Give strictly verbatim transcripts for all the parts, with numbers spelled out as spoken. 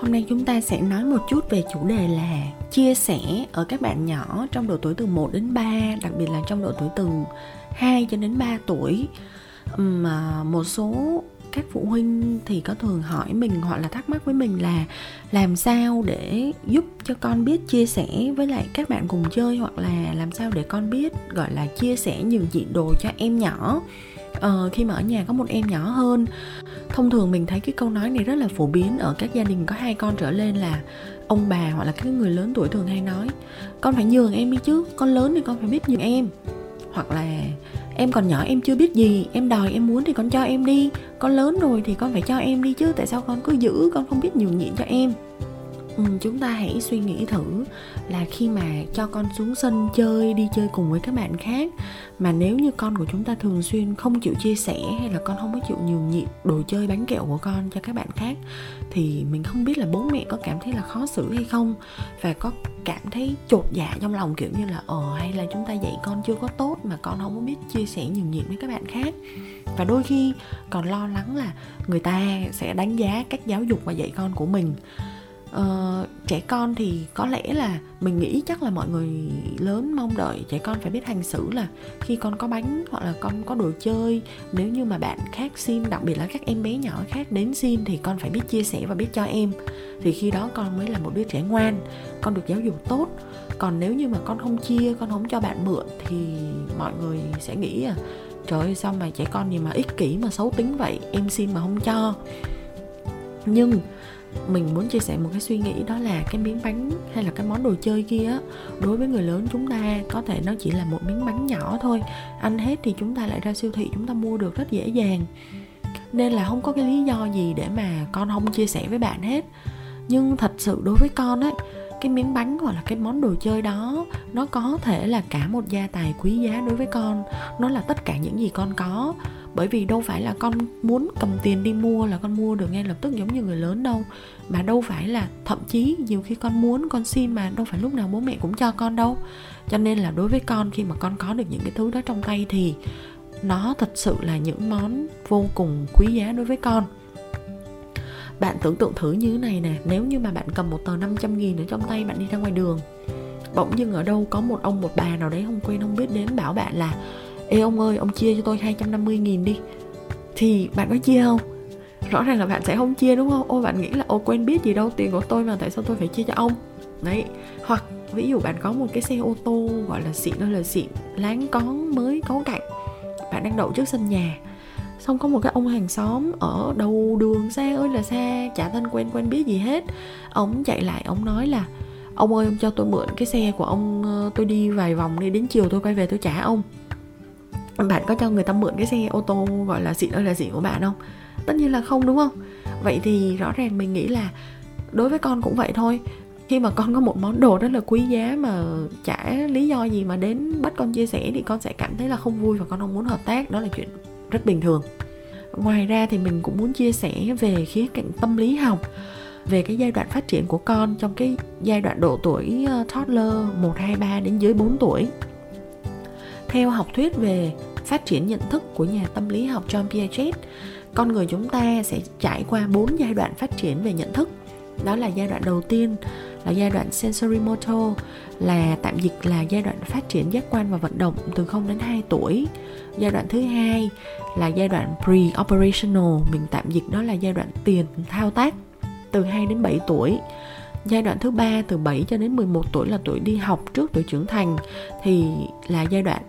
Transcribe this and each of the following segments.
Hôm nay chúng ta sẽ nói một chút về chủ đề là chia sẻ ở các bạn nhỏ trong độ tuổi từ một đến ba, đặc biệt là trong độ tuổi từ hai cho đến ba tuổi. Mà một số các phụ huynh thì có thường hỏi mình hoặc là thắc mắc với mình là làm sao để giúp cho con biết chia sẻ với lại các bạn cùng chơi, hoặc là làm sao để con biết gọi là chia sẻ nhường nhịn đồ cho em nhỏ ờ, khi mà ở nhà có một em nhỏ hơn. Thông thường mình thấy cái câu nói này rất là phổ biến ở các gia đình có hai con trở lên, là ông bà hoặc là các người lớn tuổi thường hay nói con phải nhường em đi chứ, con lớn thì con phải biết nhường em, hoặc là em còn nhỏ em chưa biết gì, em đòi em muốn thì con cho em đi, con lớn rồi thì con phải cho em đi chứ, tại sao con cứ giữ, con không biết nhường nhịn cho em. Ừ, chúng ta hãy suy nghĩ thử là khi mà cho con xuống sân chơi, đi chơi cùng với các bạn khác, mà nếu như con của chúng ta thường xuyên không chịu chia sẻ, hay là con không có chịu nhường nhịn đồ chơi bánh kẹo của con cho các bạn khác, thì mình không biết là bố mẹ có cảm thấy là khó xử hay không, và có cảm thấy chột dạ trong lòng, kiểu như là ờ hay là chúng ta dạy con chưa có tốt mà con không có biết chia sẻ nhường nhịn với các bạn khác. Và đôi khi còn lo lắng là người ta sẽ đánh giá cách giáo dục và dạy con của mình. Ờ, trẻ con thì có lẽ là mình nghĩ chắc là mọi người lớn mong đợi trẻ con phải biết hành xử, là khi con có bánh hoặc là con có đồ chơi, nếu như mà bạn khác xin, đặc biệt là các em bé nhỏ khác đến xin, thì con phải biết chia sẻ và biết cho em, thì khi đó con mới là một đứa trẻ ngoan, con được giáo dục tốt. Còn nếu như mà con không chia, con không cho bạn mượn, thì mọi người sẽ nghĩ à trời ơi, sao mà trẻ con gì mà ích kỷ mà xấu tính vậy, em xin mà không cho. Nhưng mình muốn chia sẻ một cái suy nghĩ, đó là cái miếng bánh hay là cái món đồ chơi kia á, đối với người lớn chúng ta có thể nó chỉ là một miếng bánh nhỏ thôi, ăn hết thì chúng ta lại ra siêu thị chúng ta mua được rất dễ dàng, nên là không có cái lý do gì để mà con không chia sẻ với bạn hết. Nhưng thật sự đối với con ấy, cái miếng bánh hoặc là cái món đồ chơi đó, nó có thể là cả một gia tài quý giá đối với con, nó là tất cả những gì con có. Bởi vì đâu phải là con muốn cầm tiền đi mua là con mua được ngay lập tức giống như người lớn đâu. Mà đâu phải là, thậm chí nhiều khi con muốn, con xin mà đâu phải lúc nào bố mẹ cũng cho con đâu. Cho nên là đối với con, khi mà con có được những cái thứ đó trong tay thì nó thật sự là những món vô cùng quý giá đối với con. Bạn tưởng tượng thử như thế này nè, nếu như mà bạn cầm một tờ năm trăm nghìn ở trong tay, bạn đi ra ngoài đường, bỗng dưng ở đâu có một ông một bà nào đấy không quen không biết đến bảo bạn là ê ông ơi, ông chia cho tôi hai trăm năm mươi nghìn đi, thì bạn có chia không? Rõ ràng là bạn sẽ không chia, đúng không? Ôi bạn nghĩ là ô quen biết gì đâu, tiền của tôi mà, tại sao tôi phải chia cho ông? Đấy. Hoặc ví dụ bạn có một cái xe ô tô gọi là xịn ơi là xịn, láng cóng mới có cạnh, bạn đang đậu trước sân nhà, xong có một cái ông hàng xóm ở đầu đường xa ơi là xa, chả thân quen quen biết gì hết, ông chạy lại ông nói là ông ơi ông cho tôi mượn cái xe của ông, tôi đi vài vòng đi, đến chiều tôi quay về tôi trả ông. Bạn có cho người ta mượn cái xe ô tô gọi là xịn ơi là xịn của bạn không? Tất nhiên là không, đúng không? Vậy thì rõ ràng mình nghĩ là đối với con cũng vậy thôi. Khi mà con có một món đồ rất là quý giá mà chả lý do gì mà đến bắt con chia sẻ, thì con sẽ cảm thấy là không vui và con không muốn hợp tác. Đó là chuyện rất bình thường. Ngoài ra thì mình cũng muốn chia sẻ về khía cạnh tâm lý học, về cái giai đoạn phát triển của con trong cái giai đoạn độ tuổi toddler một, hai, ba đến dưới bốn tuổi. Theo học thuyết về phát triển nhận thức của nhà tâm lý học John Piaget, con người chúng ta sẽ trải qua bốn giai đoạn phát triển về nhận thức. Đó là giai đoạn đầu tiên là giai đoạn sensory motor, là tạm dịch là giai đoạn phát triển giác quan và vận động từ không đến hai tuổi. Giai đoạn thứ hai là giai đoạn pre-operational, mình tạm dịch đó là giai đoạn tiền thao tác từ hai đến bảy tuổi. Giai đoạn thứ ba từ bảy cho đến mười một tuổi là tuổi đi học trước tuổi trưởng thành, thì là giai đoạn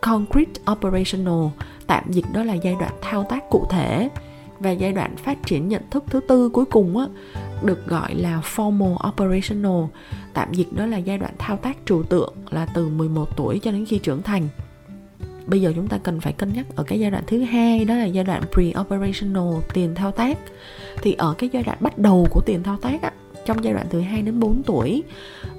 Concrete Operational, tạm dịch đó là giai đoạn thao tác cụ thể. Và giai đoạn phát triển nhận thức thứ tư cuối cùng á, được gọi là Formal Operational, tạm dịch đó là giai đoạn thao tác trừu tượng, là từ mười một tuổi cho đến khi trưởng thành. bây giờ chúng ta cần phải cân nhắc ở cái giai đoạn thứ hai, đó là giai đoạn pre-operational, tiền thao tác. Thì ở cái giai đoạn bắt đầu của tiền thao tác á, trong giai đoạn từ hai đến bốn tuổi,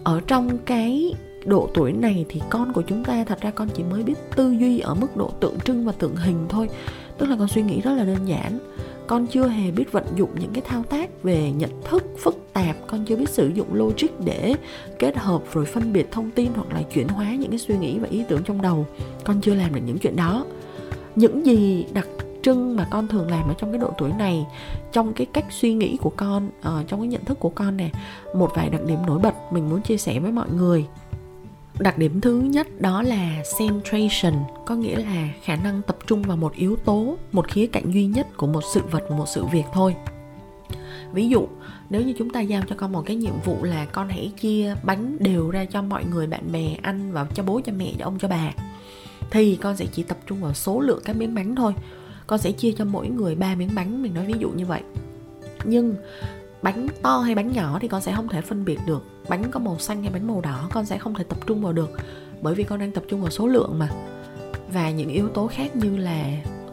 ở trong cái độ tuổi này thì con của chúng ta thật ra con chỉ mới biết tư duy ở mức độ tượng trưng và tượng hình thôi. Tức là con suy nghĩ rất là đơn giản, con chưa hề biết vận dụng những cái thao tác về nhận thức phức tạp, con chưa biết sử dụng logic để kết hợp rồi phân biệt thông tin hoặc là chuyển hóa những cái suy nghĩ và ý tưởng trong đầu. Con chưa làm được những chuyện đó. Những gì đặc trưng mà con thường làm ở trong cái độ tuổi này, trong cái cách suy nghĩ của con, uh, trong cái nhận thức của con nè, một vài đặc điểm nổi bật mình muốn chia sẻ với mọi người. Đặc điểm thứ nhất đó là centration, có nghĩa là khả năng tập trung vào một yếu tố, một khía cạnh duy nhất của một sự vật, một sự việc thôi. Ví dụ, nếu như chúng ta giao cho con một cái nhiệm vụ là con hãy chia bánh đều ra cho mọi người, bạn bè ăn và cho bố, cho mẹ, cho ông, cho bà, thì con sẽ chỉ tập trung vào số lượng các miếng bánh thôi. Con sẽ chia cho mỗi người ba miếng bánh, mình nói ví dụ như vậy. Nhưng bánh to hay bánh nhỏ thì con sẽ không thể phân biệt được, bánh có màu xanh hay bánh màu đỏ con sẽ không thể tập trung vào được, bởi vì con đang tập trung vào số lượng mà. Và những yếu tố khác như là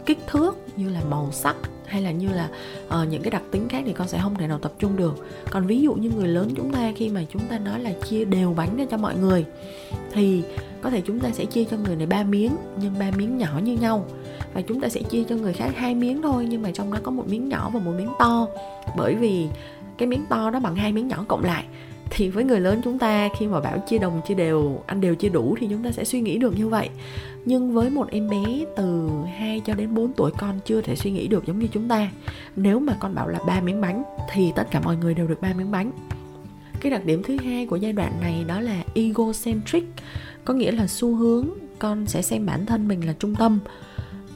kích thước, như là màu sắc, hay là như là uh, những cái đặc tính khác thì con sẽ không thể nào tập trung được. Còn ví dụ như người lớn chúng ta, khi mà chúng ta nói là chia đều bánh ra cho mọi người, thì có thể chúng ta sẽ chia cho người này ba miếng, nhưng ba miếng nhỏ như nhau, và chúng ta sẽ chia cho người khác hai miếng thôi, nhưng mà trong đó có một miếng nhỏ và một miếng to, bởi vì cái miếng to đó bằng hai miếng nhỏ cộng lại. Thì với người lớn chúng ta, khi mà bảo chia đồng, chia đều, ăn đều, chia đủ thì chúng ta sẽ suy nghĩ được như vậy. Nhưng với một em bé từ hai cho đến bốn tuổi, con chưa thể suy nghĩ được giống như chúng ta. Nếu mà con bảo là ba miếng bánh thì tất cả mọi người đều được ba miếng bánh. Cái đặc điểm thứ hai của giai đoạn này đó là egocentric, có nghĩa là xu hướng con sẽ xem bản thân mình là trung tâm.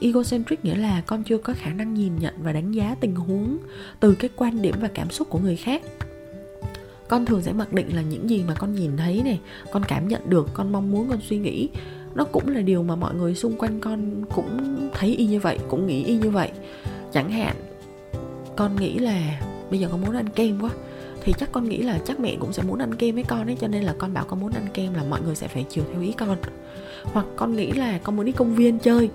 Egocentric nghĩa là con chưa có khả năng nhìn nhận và đánh giá tình huống từ cái quan điểm và cảm xúc của người khác. Con thường sẽ mặc định là những gì mà con nhìn thấy này, con cảm nhận được, con mong muốn, con suy nghĩ, nó cũng là điều mà mọi người xung quanh con cũng thấy y như vậy, cũng nghĩ y như vậy. Chẳng hạn, con nghĩ là bây giờ con muốn ăn kem quá, thì chắc con nghĩ là chắc mẹ cũng sẽ muốn ăn kem với con ấy, cho nên là con bảo con muốn ăn kem là mọi người sẽ phải chiều theo ý con. Hoặc con nghĩ là con muốn đi công viên chơi,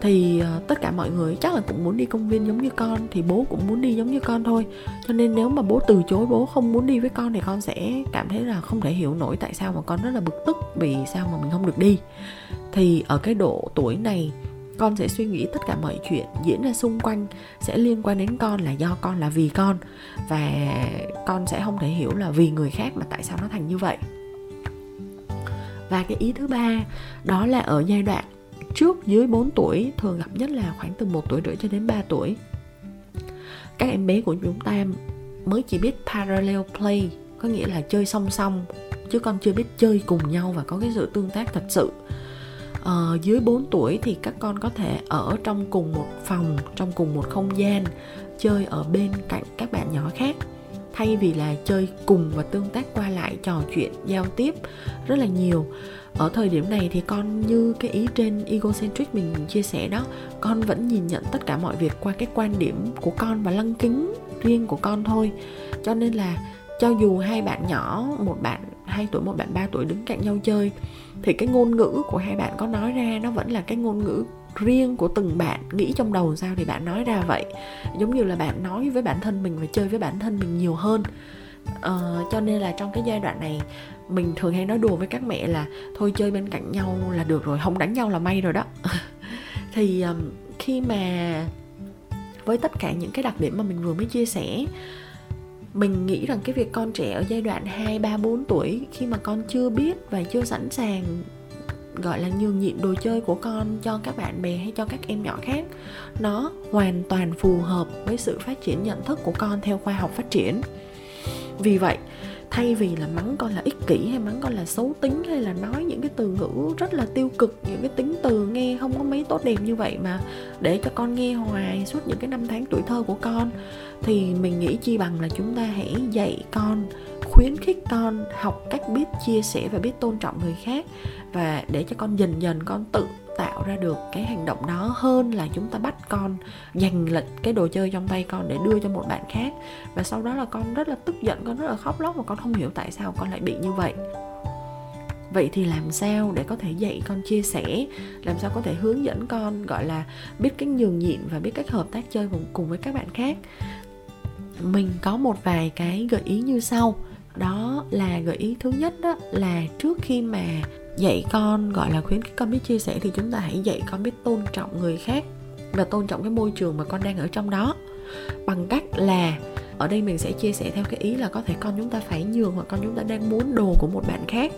thì tất cả mọi người chắc là cũng muốn đi công viên giống như con, thì bố cũng muốn đi giống như con thôi. Cho nên nếu mà bố từ chối, bố không muốn đi với con, thì con sẽ cảm thấy là không thể hiểu nổi tại sao mà con rất là bực tức, vì sao mà mình không được đi. Thì ở cái độ tuổi này, con sẽ suy nghĩ tất cả mọi chuyện diễn ra xung quanh sẽ liên quan đến con, là do con, là vì con. Và con sẽ không thể hiểu là vì người khác mà tại sao nó thành như vậy. Và cái ý thứ ba đó là ở giai đoạn trước dưới bốn tuổi, thường gặp nhất là khoảng từ một tuổi rưỡi cho đến ba tuổi. Các em bé của chúng ta mới chỉ biết parallel play, có nghĩa là chơi song song, chứ con chưa biết chơi cùng nhau và có cái sự tương tác thật sự. Ờ, dưới bốn tuổi thì các con có thể ở trong cùng một phòng, trong cùng một không gian, chơi ở bên cạnh các bạn nhỏ khác, thay vì là chơi cùng và tương tác qua lại, trò chuyện, giao tiếp rất là nhiều. Ở thời điểm này thì con, như cái ý trên egocentric mình chia sẻ đó, con vẫn nhìn nhận tất cả mọi việc qua cái quan điểm của con và lăng kính riêng của con thôi. Cho nên là cho dù hai bạn nhỏ, một bạn hai tuổi, một bạn ba tuổi đứng cạnh nhau chơi, thì cái ngôn ngữ của hai bạn có nói ra nó vẫn là cái ngôn ngữ riêng của từng bạn, nghĩ trong đầu sao thì bạn nói ra vậy. Giống như là bạn nói với bản thân mình và chơi với bản thân mình nhiều hơn. Ờ, cho nên là trong cái giai đoạn này, mình thường hay nói đùa với các mẹ là thôi chơi bên cạnh nhau là được rồi, không đánh nhau là may rồi đó. Thì khi mà với tất cả những cái đặc điểm mà mình vừa mới chia sẻ, mình nghĩ rằng cái việc con trẻ ở giai đoạn hai, ba, bốn tuổi, khi mà con chưa biết và chưa sẵn sàng gọi là nhường nhịn đồ chơi của con cho các bạn bè hay cho các em nhỏ khác, nó hoàn toàn phù hợp với sự phát triển nhận thức của con theo khoa học phát triển. Vì vậy, thay vì là mắng con là ích kỷ hay mắng con là xấu tính, hay là nói những cái từ ngữ rất là tiêu cực, những cái tính từ nghe không có mấy tốt đẹp như vậy mà để cho con nghe hoài suốt những cái năm tháng tuổi thơ của con, thì mình nghĩ chi bằng là chúng ta hãy dạy con, khuyến khích con học cách biết chia sẻ và biết tôn trọng người khác, và để cho con dần dần con tự tạo ra được cái hành động đó, hơn là chúng ta bắt con giành lệch cái đồ chơi trong tay con để đưa cho một bạn khác, và sau đó là con rất là tức giận, con rất là khóc lóc và con không hiểu tại sao con lại bị như vậy. Vậy thì làm sao để có thể dạy con chia sẻ, làm sao có thể hướng dẫn con, gọi là biết cách nhường nhịn và biết cách hợp tác chơi cùng với các bạn khác? Mình có một vài cái gợi ý như sau. Đó là gợi ý thứ nhất, đó là trước khi mà dạy con, gọi là khuyến khích con biết chia sẻ, thì chúng ta hãy dạy con biết tôn trọng người khác và tôn trọng cái môi trường mà con đang ở trong đó. Bằng cách là, ở đây mình sẽ chia sẻ theo cái ý là có thể con chúng ta phải nhường, hoặc con chúng ta đang muốn đồ của một bạn khác,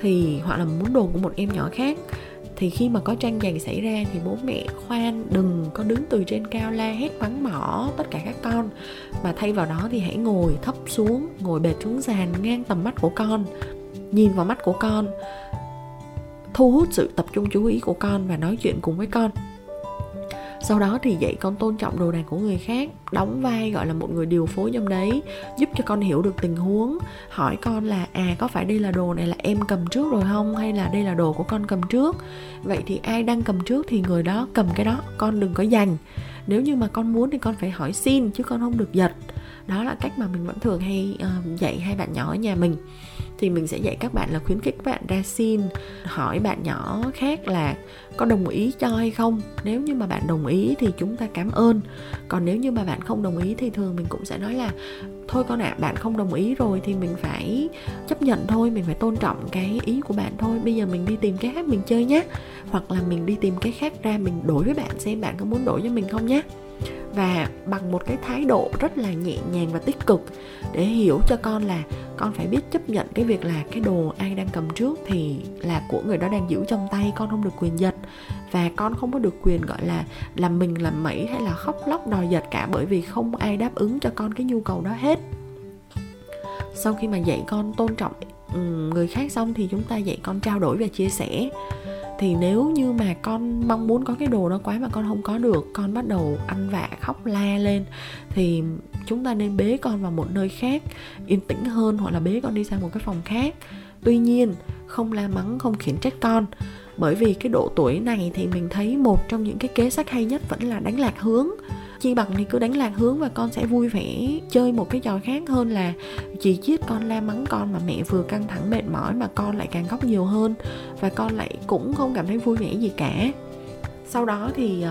thì hoặc là muốn đồ của một em nhỏ khác. Thì khi mà có tranh giành xảy ra thì bố mẹ khoan, đừng có đứng từ trên cao la hét mắng mỏ tất cả các con, mà thay vào đó thì hãy ngồi thấp xuống, ngồi bệt xuống sàn ngang tầm mắt của con, nhìn vào mắt của con, thu hút sự tập trung chú ý của con và nói chuyện cùng với con. Sau đó thì dạy con tôn trọng đồ đạc của người khác, đóng vai gọi là một người điều phối trong đấy, giúp cho con hiểu được tình huống, hỏi con là à có phải đây là đồ này là em cầm trước rồi không, hay là đây là đồ của con cầm trước. Vậy thì ai đang cầm trước thì người đó cầm cái đó, con đừng có giành. Nếu như mà con muốn thì con phải hỏi xin chứ con không được giật. Đó là cách mà mình vẫn thường hay uh, dạy hai bạn nhỏ ở nhà mình. Thì mình sẽ dạy các bạn là khuyến khích các bạn ra xin, hỏi bạn nhỏ khác là có đồng ý cho hay không. Nếu như mà bạn đồng ý thì chúng ta cảm ơn. Còn nếu như mà bạn không đồng ý thì thường mình cũng sẽ nói là thôi con ạ, à, bạn không đồng ý rồi thì mình phải chấp nhận thôi, mình phải tôn trọng cái ý của bạn thôi. Bây giờ mình đi tìm cái khác mình chơi nhé. Hoặc là mình đi tìm cái khác ra mình đổi với bạn xem bạn có muốn đổi cho mình không nhé. Và bằng một cái thái độ rất là nhẹ nhàng và tích cực để hiểu cho con là con phải biết chấp nhận cái việc là cái đồ ai đang cầm trước thì là của người đó đang giữ trong tay, con không được quyền giật. Và con không có được quyền gọi là làm mình làm mẩy hay là khóc lóc đòi giật cả, bởi vì không ai đáp ứng cho con cái nhu cầu đó hết. Sau khi mà dạy con tôn trọng người khác xong thì chúng ta dạy con trao đổi và chia sẻ. Thì nếu như mà con mong muốn có cái đồ đó quá mà con không có được, con bắt đầu ăn vạ khóc la lên, thì chúng ta nên bế con vào một nơi khác, yên tĩnh hơn, hoặc là bế con đi sang một cái phòng khác. Tuy nhiên không la mắng, không khiển trách con. Bởi vì cái độ tuổi này thì mình thấy một trong những cái kế sách hay nhất vẫn là đánh lạc hướng. Chi bằng thì cứ đánh lạc hướng và con sẽ vui vẻ chơi một cái trò khác hơn là chỉ chiết con, la mắng con mà mẹ vừa căng thẳng mệt mỏi mà con lại càng khóc nhiều hơn và con lại cũng không cảm thấy vui vẻ gì cả. Sau đó thì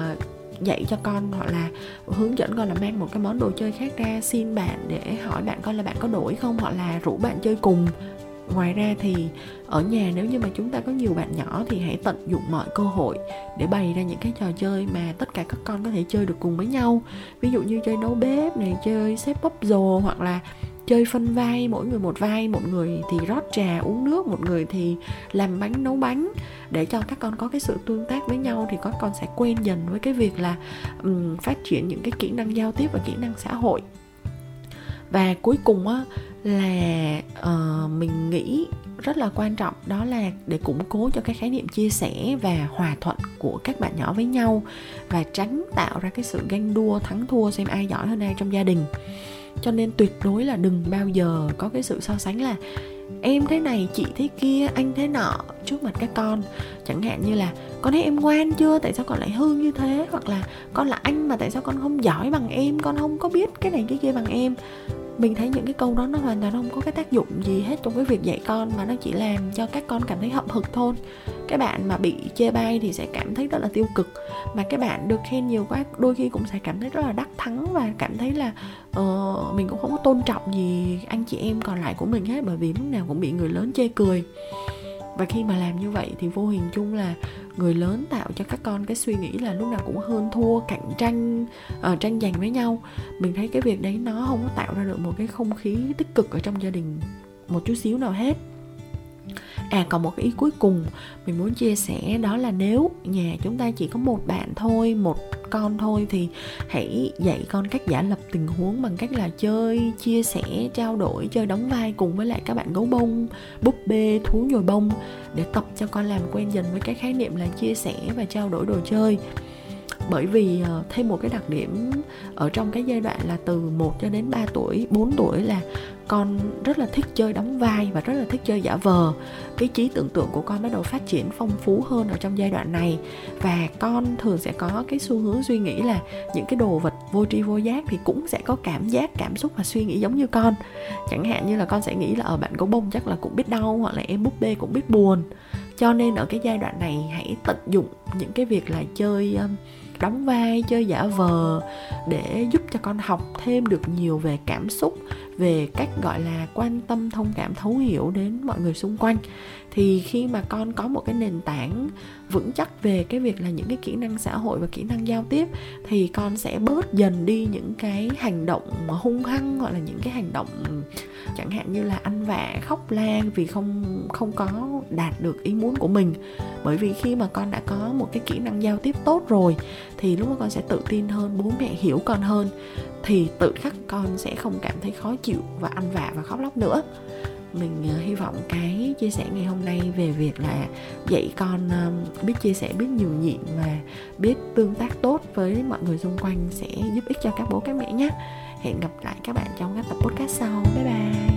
dạy cho con, hoặc là hướng dẫn con là mang một cái món đồ chơi khác ra xin bạn để hỏi bạn con là bạn có đổi không, hoặc là rủ bạn chơi cùng. Ngoài ra thì ở nhà nếu như mà chúng ta có nhiều bạn nhỏ thì hãy tận dụng mọi cơ hội để bày ra những cái trò chơi mà tất cả các con có thể chơi được cùng với nhau. Ví dụ như chơi nấu bếp này, chơi xếp puzzle, hoặc là chơi phân vai, mỗi người một vai, một người thì rót trà uống nước, một người thì làm bánh nấu bánh, để cho các con có cái sự tương tác với nhau thì các con sẽ quen dần với cái việc là um, phát triển những cái kỹ năng giao tiếp và kỹ năng xã hội. Và cuối cùng á, là uh, mình nghĩ rất là quan trọng, đó là để củng cố cho cái khái niệm chia sẻ và hòa thuận của các bạn nhỏ với nhau, và tránh tạo ra cái sự ganh đua thắng thua xem ai giỏi hơn ai trong gia đình. Cho nên tuyệt đối là đừng bao giờ có cái sự so sánh là em thế này, chị thế kia, anh thế nọ trước mặt các con. Chẳng hạn như là con thấy em ngoan chưa, tại sao con lại hư như thế, hoặc là con là anh mà tại sao con không giỏi bằng em, con không có biết cái này cái kia bằng em. Mình thấy những cái câu đó nó hoàn toàn không có cái tác dụng gì hết trong cái việc dạy con, mà nó chỉ làm cho các con cảm thấy hậm hực thôi. Cái bạn mà bị chê bai thì sẽ cảm thấy rất là tiêu cực, mà cái bạn được khen nhiều quá đôi khi cũng sẽ cảm thấy rất là đắc thắng và cảm thấy là uh, mình cũng không có tôn trọng gì anh chị em còn lại của mình hết, bởi vì lúc nào cũng bị người lớn chê cười. Và khi mà làm như vậy thì vô hình chung là người lớn tạo cho các con cái suy nghĩ là lúc nào cũng hơn thua, cạnh tranh, uh, tranh giành với nhau. Mình thấy cái việc đấy nó không có tạo ra được một cái không khí tích cực ở trong gia đình một chút xíu nào hết. À, còn một cái ý cuối cùng mình muốn chia sẻ, đó là nếu nhà chúng ta chỉ có một bạn thôi, một con thôi, thì hãy dạy con cách giả lập tình huống bằng cách là chơi, chia sẻ, trao đổi, chơi đóng vai cùng với lại các bạn gấu bông, búp bê, thú nhồi bông, để tập cho con làm quen dần với cái khái niệm là chia sẻ và trao đổi đồ chơi. Bởi vì thêm một cái đặc điểm ở trong cái giai đoạn là từ một cho đến ba tuổi, bốn tuổi là con rất là thích chơi đóng vai và rất là thích chơi giả vờ. Cái trí tưởng tượng của con bắt đầu phát triển phong phú hơn ở trong giai đoạn này, và con thường sẽ có cái xu hướng suy nghĩ là những cái đồ vật vô tri vô giác thì cũng sẽ có cảm giác, cảm xúc và suy nghĩ giống như con. Chẳng hạn như là con sẽ nghĩ là ở bạn gấu bông chắc là cũng biết đau, hoặc là em búp bê cũng biết buồn. Cho nên ở cái giai đoạn này hãy tận dụng những cái việc là chơi đóng vai, chơi giả vờ để giúp cho con học thêm được nhiều về cảm xúc, về cách gọi là quan tâm, thông cảm, thấu hiểu đến mọi người xung quanh. Thì khi mà con có một cái nền tảng vững chắc về cái việc là những cái kỹ năng xã hội và kỹ năng giao tiếp thì con sẽ bớt dần đi những cái hành động hung hăng, hoặc là những cái hành động chẳng hạn như là ăn vạ, khóc la vì không, không có đạt được ý muốn của mình. Bởi vì khi mà con đã có một cái kỹ năng giao tiếp tốt rồi thì lúc đó con sẽ tự tin hơn, bố mẹ hiểu con hơn, thì tự khắc con sẽ không cảm thấy khó chịu và ăn vạ và khóc lóc nữa. Mình hy vọng cái chia sẻ ngày hôm nay về việc là dạy con biết chia sẻ, biết nhường nhịn và biết tương tác tốt với mọi người xung quanh sẽ giúp ích cho các bố các mẹ nhé. Hẹn gặp lại các bạn trong các tập podcast sau. Bye bye.